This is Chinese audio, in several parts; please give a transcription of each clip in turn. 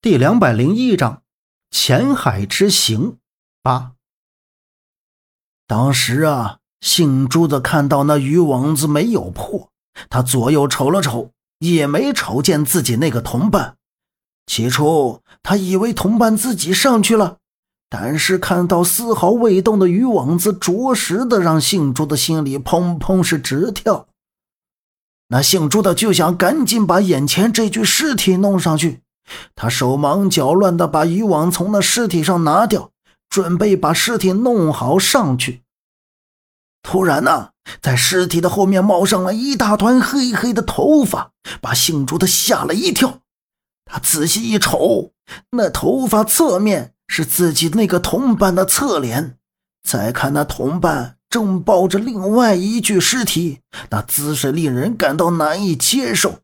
第201章潜海之行8。当时啊，姓朱的看到那渔网子没有破，他左右瞅了瞅，也没瞅见自己那个同伴。起初他以为同伴自己上去了，但是看到丝毫未动的渔网子，着实的让姓朱的心里砰砰是直跳。那姓朱的就想赶紧把眼前这具尸体弄上去，他手忙脚乱地把渔网从那尸体上拿掉，准备把尸体弄好上去。突然啊，在尸体的后面冒上了一大团黑黑的头发，把姓朱的吓了一跳。他仔细一瞅，那头发侧面是自己那个同伴的侧脸，再看那同伴正抱着另外一具尸体，那姿势令人感到难以接受。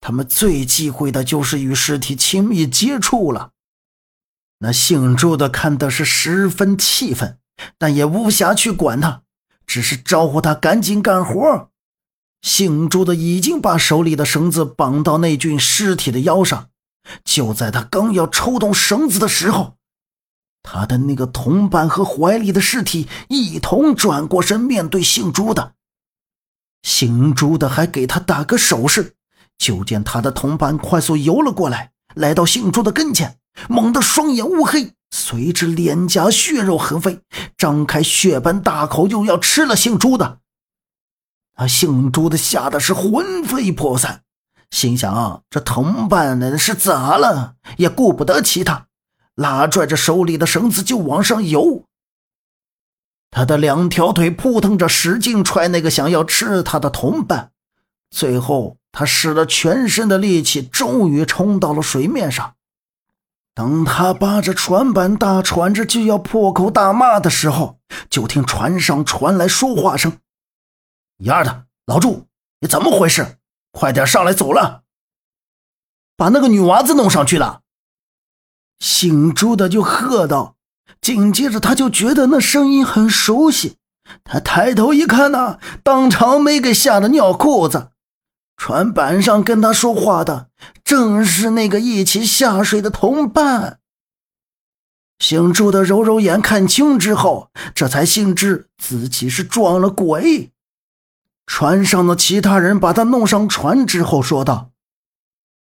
他们最忌讳的就是与尸体亲密接触了。那姓朱的看的是十分气愤，但也无暇去管他，只是招呼他赶紧干活。姓朱的已经把手里的绳子绑到那具尸体的腰上，就在他刚要抽动绳子的时候，他的那个同伴和怀里的尸体一同转过身面对姓朱的。姓朱的还给他打个手势，就见他的同伴快速游了过来，来到姓朱的跟前，猛地双眼乌黑，随之脸颊血肉横飞，张开血般大口又要吃了姓朱的。那姓朱的吓得是魂飞魄散，心想啊，这同伴呢是咋了，也顾不得其他，拉拽着手里的绳子就往上游。他的两条腿扑腾着使劲踹那个想要吃他的同伴，最后他使了全身的力气，终于冲到了水面上。等他扒着船板大喘着就要破口大骂的时候，就听船上传来说话声：“丫的，老祝，你怎么回事？快点上来走了，把那个女娃子弄上去了。”姓朱的就喝道，紧接着他就觉得那声音很熟悉，他抬头一看啊，当场没给吓得尿裤子。船板上跟他说话的正是那个一起下水的同伴。姓朱的揉揉眼看清之后，这才信知自己是撞了鬼。船上的其他人把他弄上船之后说道：“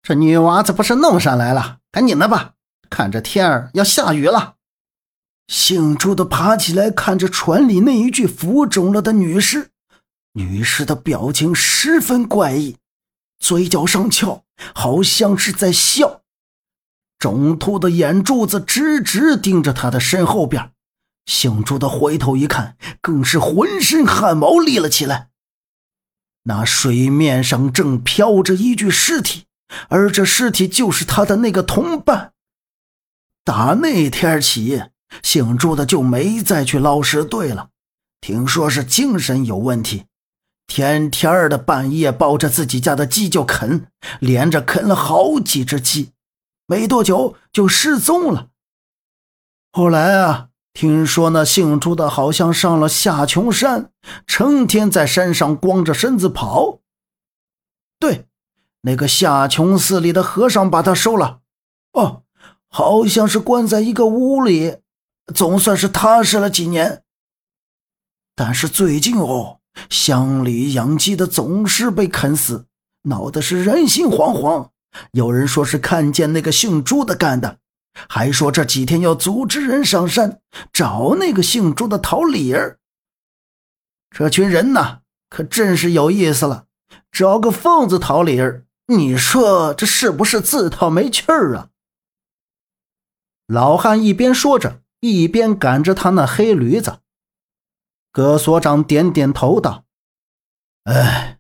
这女娃子不是弄上来了，赶紧的吧，看着天儿要下雨了。”姓朱的爬起来看着船里那一具浮肿了的女尸，女尸的表情十分怪异，嘴角上翘，好像是在笑，肿突的眼珠子直直盯着他的身后边。姓朱的回头一看，更是浑身汗毛立了起来。那水面上正飘着一具尸体，而这尸体就是他的那个同伴。打那天起，姓朱的就没再去捞尸队了，听说是精神有问题，天天的半夜抱着自己家的鸡就啃，连着啃了好几只鸡，没多久就失踪了。后来啊，听说那姓朱的好像上了下穷山，成天在山上光着身子跑。对，那个下穷寺里的和尚把他收了，哦，好像是关在一个屋里，总算是踏实了几年。但是最近哦，乡里养鸡的总是被啃死，闹得是人心惶惶。有人说是看见那个姓朱的干的，还说这几天要组织人上山找那个姓朱的讨理儿。这群人呐，可真是有意思了，找个疯子讨理儿，你说这是不是自讨没趣儿啊？老汉一边说着，一边赶着他那黑驴子。葛所长点点头道：“哎，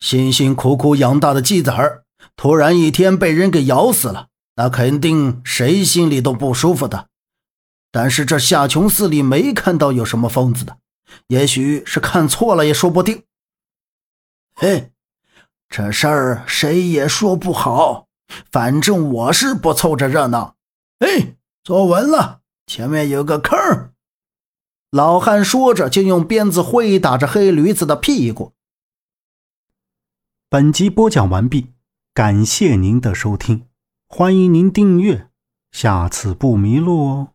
辛辛苦苦养大的鸡崽儿，突然一天被人给咬死了，那肯定谁心里都不舒服的。但是这下穷寺里没看到有什么疯子的，也许是看错了也说不定。嘿，这事儿谁也说不好，反正我是不凑着热闹。哎，坐稳了，前面有个坑。”老汉说着就用鞭子挥打着黑驴子的屁股。本集播讲完毕，感谢您的收听。欢迎您订阅，下次不迷路哦。